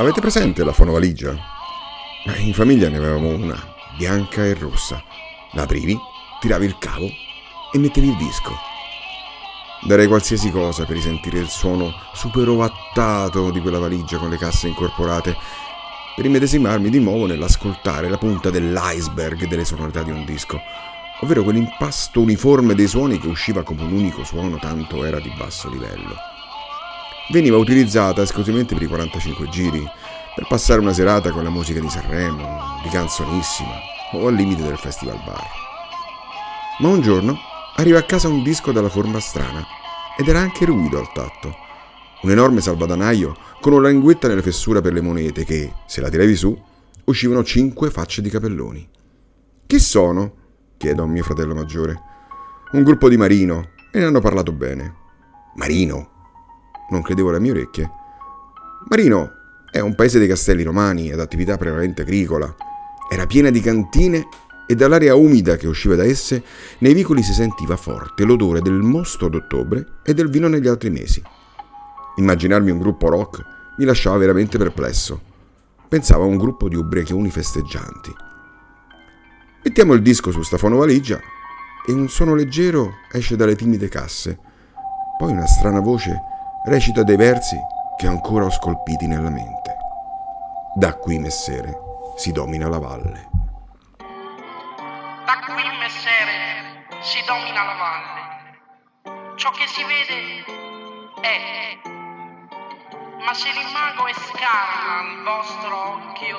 Avete presente la fonovaligia? In famiglia ne avevamo una, bianca e rossa. La aprivi, tiravi il cavo e mettevi il disco. Darei qualsiasi cosa per risentire il suono super ovattato di quella valigia con le casse incorporate, per immedesimarmi di nuovo nell'ascoltare la punta dell'iceberg delle sonorità di un disco, ovvero quell'impasto uniforme dei suoni che usciva come un unico suono, tanto era di basso livello. Veniva utilizzata esclusivamente per i 45 giri, per passare una serata con la musica di Sanremo, di Canzonissima o al limite del festival bar. Ma un giorno arriva a casa un disco dalla forma strana ed era anche ruvido al tatto. Un enorme salvadanaio con una linguetta nelle fessure per le monete che, se la tiravi su, uscivano 5 facce di capelloni. «Chi sono?» chiedo a mio fratello maggiore. «Un gruppo di Marino, e ne hanno parlato bene». «Marino?» Non credevo alle mie orecchie. «Marino è un paese dei Castelli Romani ad attività prevalentemente agricola. Era piena di cantine e dall'aria umida che usciva da esse nei vicoli si sentiva forte l'odore del mosto d'ottobre e del vino negli altri mesi». Immaginarmi un gruppo rock mi lasciava veramente perplesso. Pensavo a un gruppo di ubriachioni festeggianti. Mettiamo il disco su sta fonovaligia e un suono leggero esce dalle timide casse. Poi una strana voce recita dei versi che ancora ho scolpiti nella mente. Da qui, messere, si domina la valle. Da qui, messere, si domina la valle. Ciò che si vede è... Ma se il mago escarna il vostro occhio,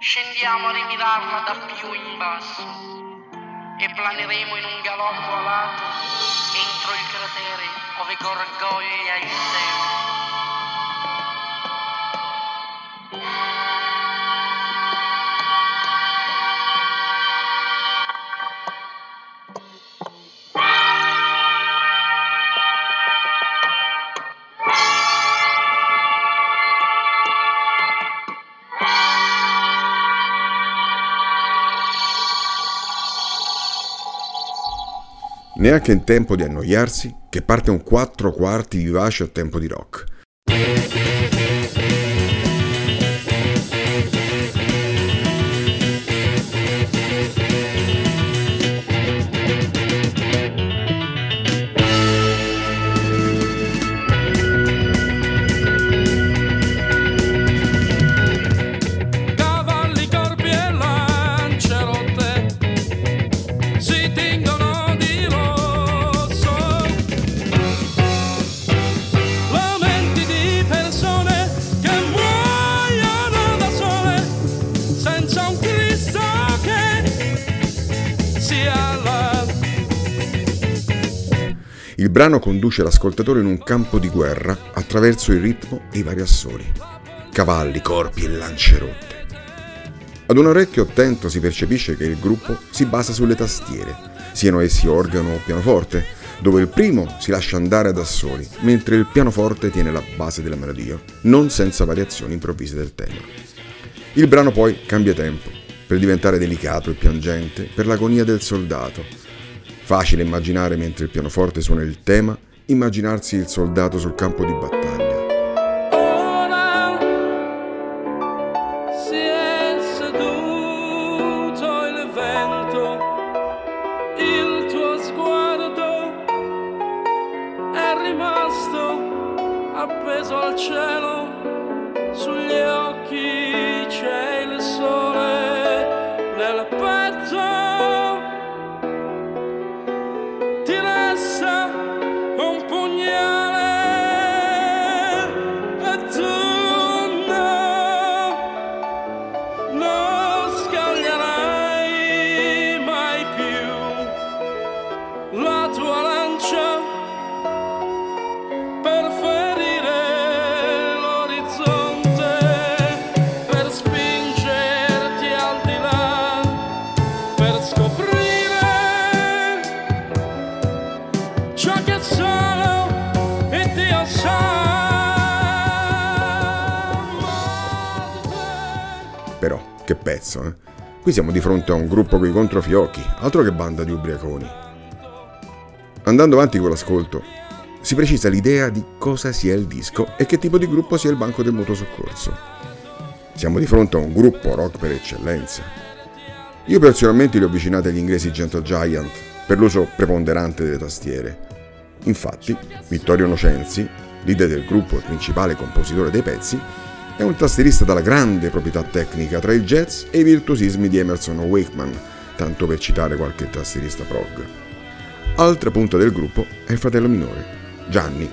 scendiamo a rimirarla da più in basso e planeremo in un galoppo alato entro il cratere ove gorgoglia il seme. Neanche in tempo di annoiarsi che parte un 4 quarti vivace a tempo di rock. Il brano conduce l'ascoltatore in un campo di guerra attraverso il ritmo e i vari assoli, cavalli, corpi e lancerotte. Ad un orecchio attento si percepisce che il gruppo si basa sulle tastiere, siano essi organo o pianoforte, dove il primo si lascia andare da soli, mentre il pianoforte tiene la base della melodia, non senza variazioni improvvise del tema. Il brano poi cambia tempo, per diventare delicato e piangente per l'agonia del soldato. Facile immaginare, mentre il pianoforte suona il tema, immaginarsi il soldato sul campo di battaglia. Però, che pezzo, eh? Qui siamo di fronte a un gruppo coi controfiocchi, altro che banda di ubriaconi. Andando avanti con l'ascolto, si precisa l'idea di cosa sia il disco e che tipo di gruppo sia il Banco del Mutuo Soccorso. Siamo di fronte a un gruppo rock per eccellenza. Io personalmente li ho avvicinati agli inglesi Gentle Giant per l'uso preponderante delle tastiere. Infatti, Vittorio Nocenzi, leader del gruppo e principale compositore dei pezzi, è un tastierista dalla grande proprietà tecnica tra il jazz e i virtuosismi di Emerson o Wakeman, tanto per citare qualche tastierista prog. Altra punta del gruppo è il fratello minore, Gianni,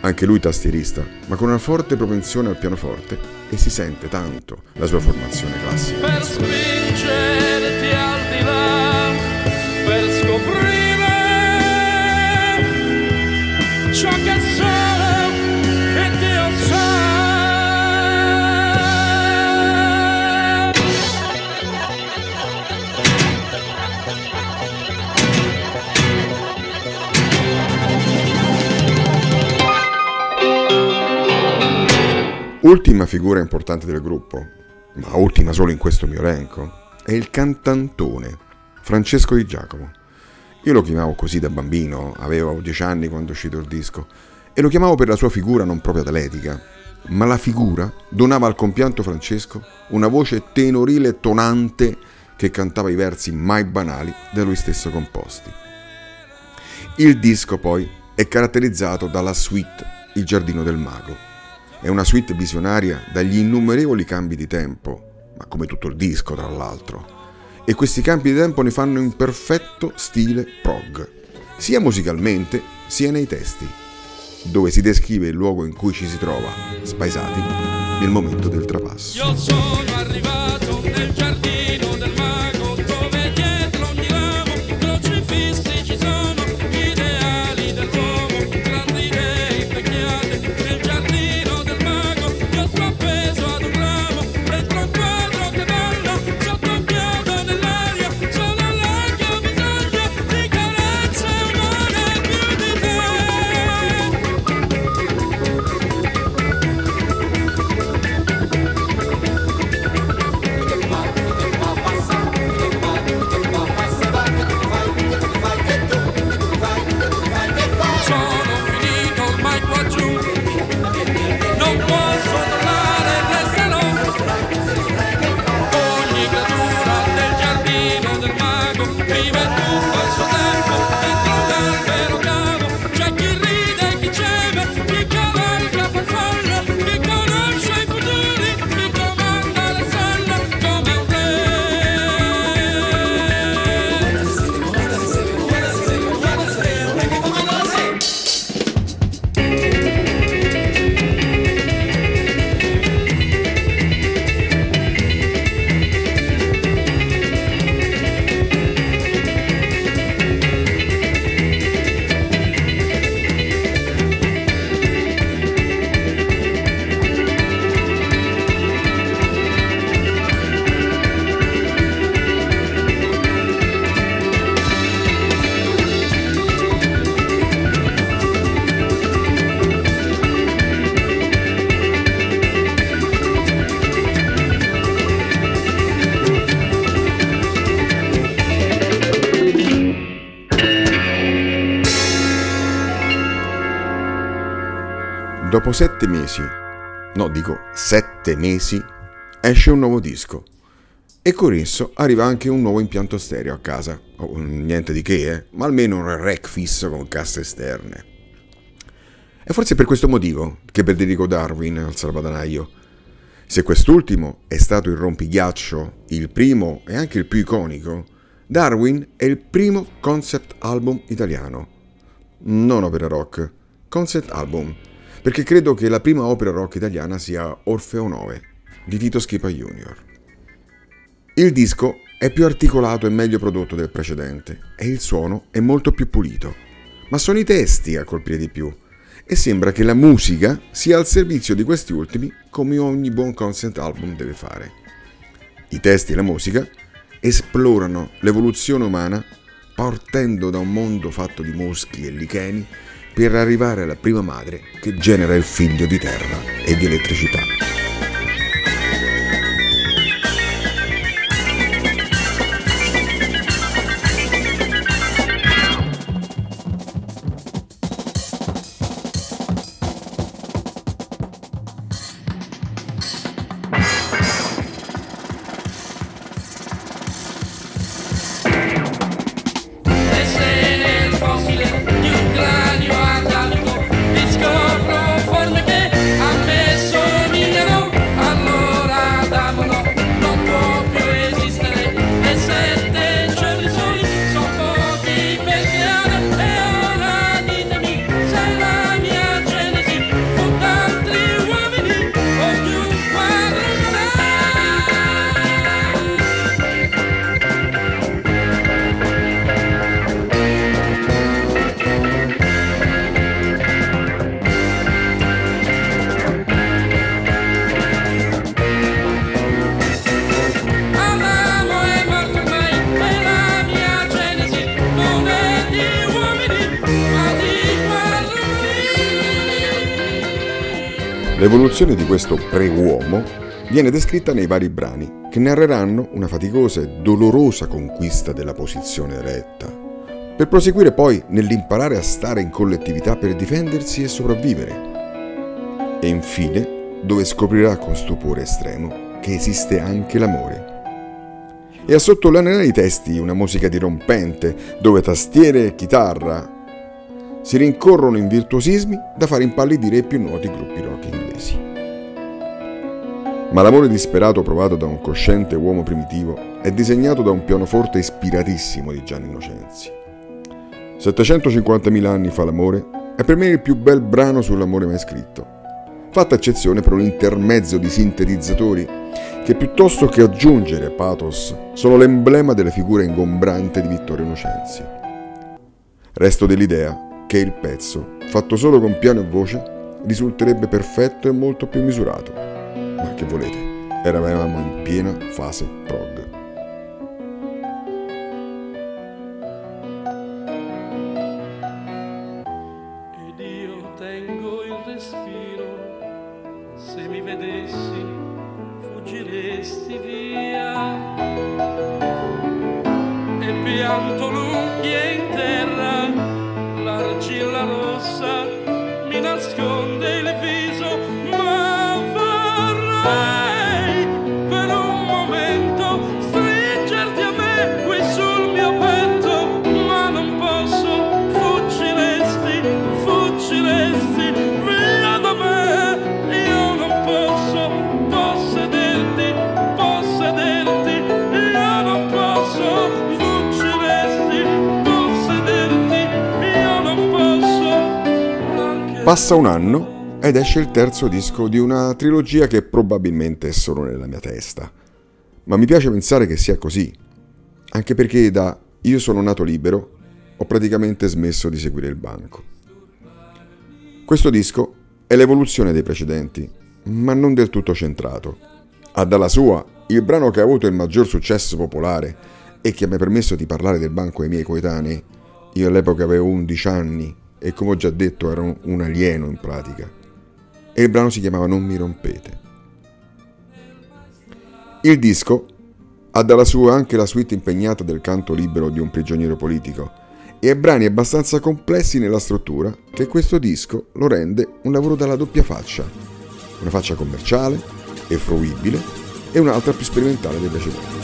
anche lui tastierista, ma con una forte propensione al pianoforte, e si sente tanto la sua formazione classica. Per spingerti al di là, per scoprire ciò che solo e Dio sa. Ultima figura importante del gruppo, ma ultima solo in questo mio elenco, è il cantantone Francesco Di Giacomo. Io lo chiamavo così da bambino, avevo 10 anni quando è uscito il disco, e lo chiamavo per la sua figura non proprio atletica, ma la figura donava al compianto Francesco una voce tenorile e tonante che cantava i versi mai banali da lui stesso composti. Il disco poi è caratterizzato dalla suite Il Giardino del Mago. È una suite visionaria dagli innumerevoli cambi di tempo, ma come tutto il disco tra l'altro, e questi cambi di tempo ne fanno in perfetto stile prog, sia musicalmente sia nei testi, dove si descrive il luogo in cui ci si trova, spaesati, nel momento del trapasso. Io sono arrivato nel giardino del mago, dove dietro ogni ramo crocifissi ci sono. Dopo 7 mesi, esce un nuovo disco e con esso arriva anche un nuovo impianto stereo a casa. Niente di che, ma almeno un rack fisso con casse esterne. È forse per questo motivo che Federico Darwin al salvadanaio. Se quest'ultimo è stato il rompighiaccio, il primo e anche il più iconico, Darwin è il primo concept album italiano. Non opera rock, concept album. Perché credo che la prima opera rock italiana sia Orfeo 9, di Tito Schipa Jr. Il disco è più articolato e meglio prodotto del precedente, e il suono è molto più pulito, ma sono i testi a colpire di più, e sembra che la musica sia al servizio di questi ultimi come ogni buon concept album deve fare. I testi e la musica esplorano l'evoluzione umana partendo da un mondo fatto di moschi e licheni per arrivare alla prima madre che genera il figlio di terra e di elettricità. L'evoluzione di questo pre-uomo viene descritta nei vari brani, che narreranno una faticosa e dolorosa conquista della posizione eretta, per proseguire poi nell'imparare a stare in collettività per difendersi e sopravvivere. E infine, dove scoprirà con stupore estremo che esiste anche l'amore. E a sottolineare i testi una musica dirompente, dove tastiere e chitarra si rincorrono in virtuosismi da far impallidire i più noti gruppi rock inglesi. Ma l'amore disperato provato da un cosciente uomo primitivo è disegnato da un pianoforte ispiratissimo di Gianni Innocenzi. 750.000 anni fa l'amore è per me il più bel brano sull'amore mai scritto, fatta eccezione per un intermezzo di sintetizzatori che piuttosto che aggiungere pathos sono l'emblema della figura ingombrante di Vittorio Nocenzi. Resto dell'idea che il pezzo, fatto solo con piano e voce, risulterebbe perfetto e molto più misurato. Ma che volete, eravamo in piena fase prog. Ed io tengo il respiro, se mi vedessi fuggiresti via, e pianto l'unghie in terra. L'argilla rossa mi nasconde il viso, ma vorrei per un momento stringerti a me qui sul mio petto, ma non posso, fuggiresti, fuggiresti via da me, io non posso possederti, possederti, io non posso, fuggiresti. Passa un anno ed esce il terzo disco di una trilogia che probabilmente è solo nella mia testa, ma mi piace pensare che sia così, anche perché da Io sono nato libero ho praticamente smesso di seguire il banco. Questo disco è l'evoluzione dei precedenti, ma non del tutto centrato. Ha dalla sua il brano che ha avuto il maggior successo popolare e che mi ha permesso di parlare del banco ai miei coetanei. Io all'epoca avevo 11 anni e come ho già detto era un alieno in pratica, e il brano si chiamava Non mi rompete. Il disco ha dalla sua anche la suite impegnata del canto libero di un prigioniero politico e ha brani abbastanza complessi nella struttura che questo disco lo rende un lavoro dalla doppia faccia, una faccia commerciale e fruibile e un'altra più sperimentale dei precedenti.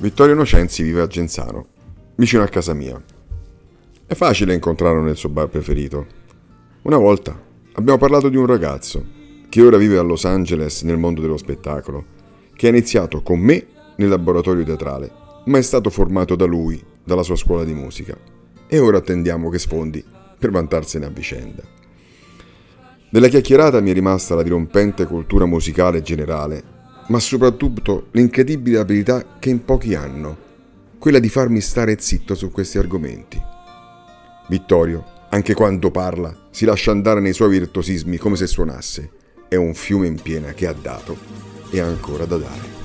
Vittorio Nocenzi vive a Genzano, vicino a casa mia. È facile incontrarlo nel suo bar preferito. Una volta abbiamo parlato di un ragazzo che ora vive a Los Angeles nel mondo dello spettacolo, che ha iniziato con me nel laboratorio teatrale, ma è stato formato da lui, dalla sua scuola di musica, e ora attendiamo che sfondi per vantarsene a vicenda. Della chiacchierata mi è rimasta la dirompente cultura musicale generale, ma soprattutto l'incredibile abilità che in pochi hanno, quella di farmi stare zitto su questi argomenti. Vittorio, anche quando parla, si lascia andare nei suoi virtuosismi come se suonasse. È un fiume in piena che ha dato e ha ancora da dare.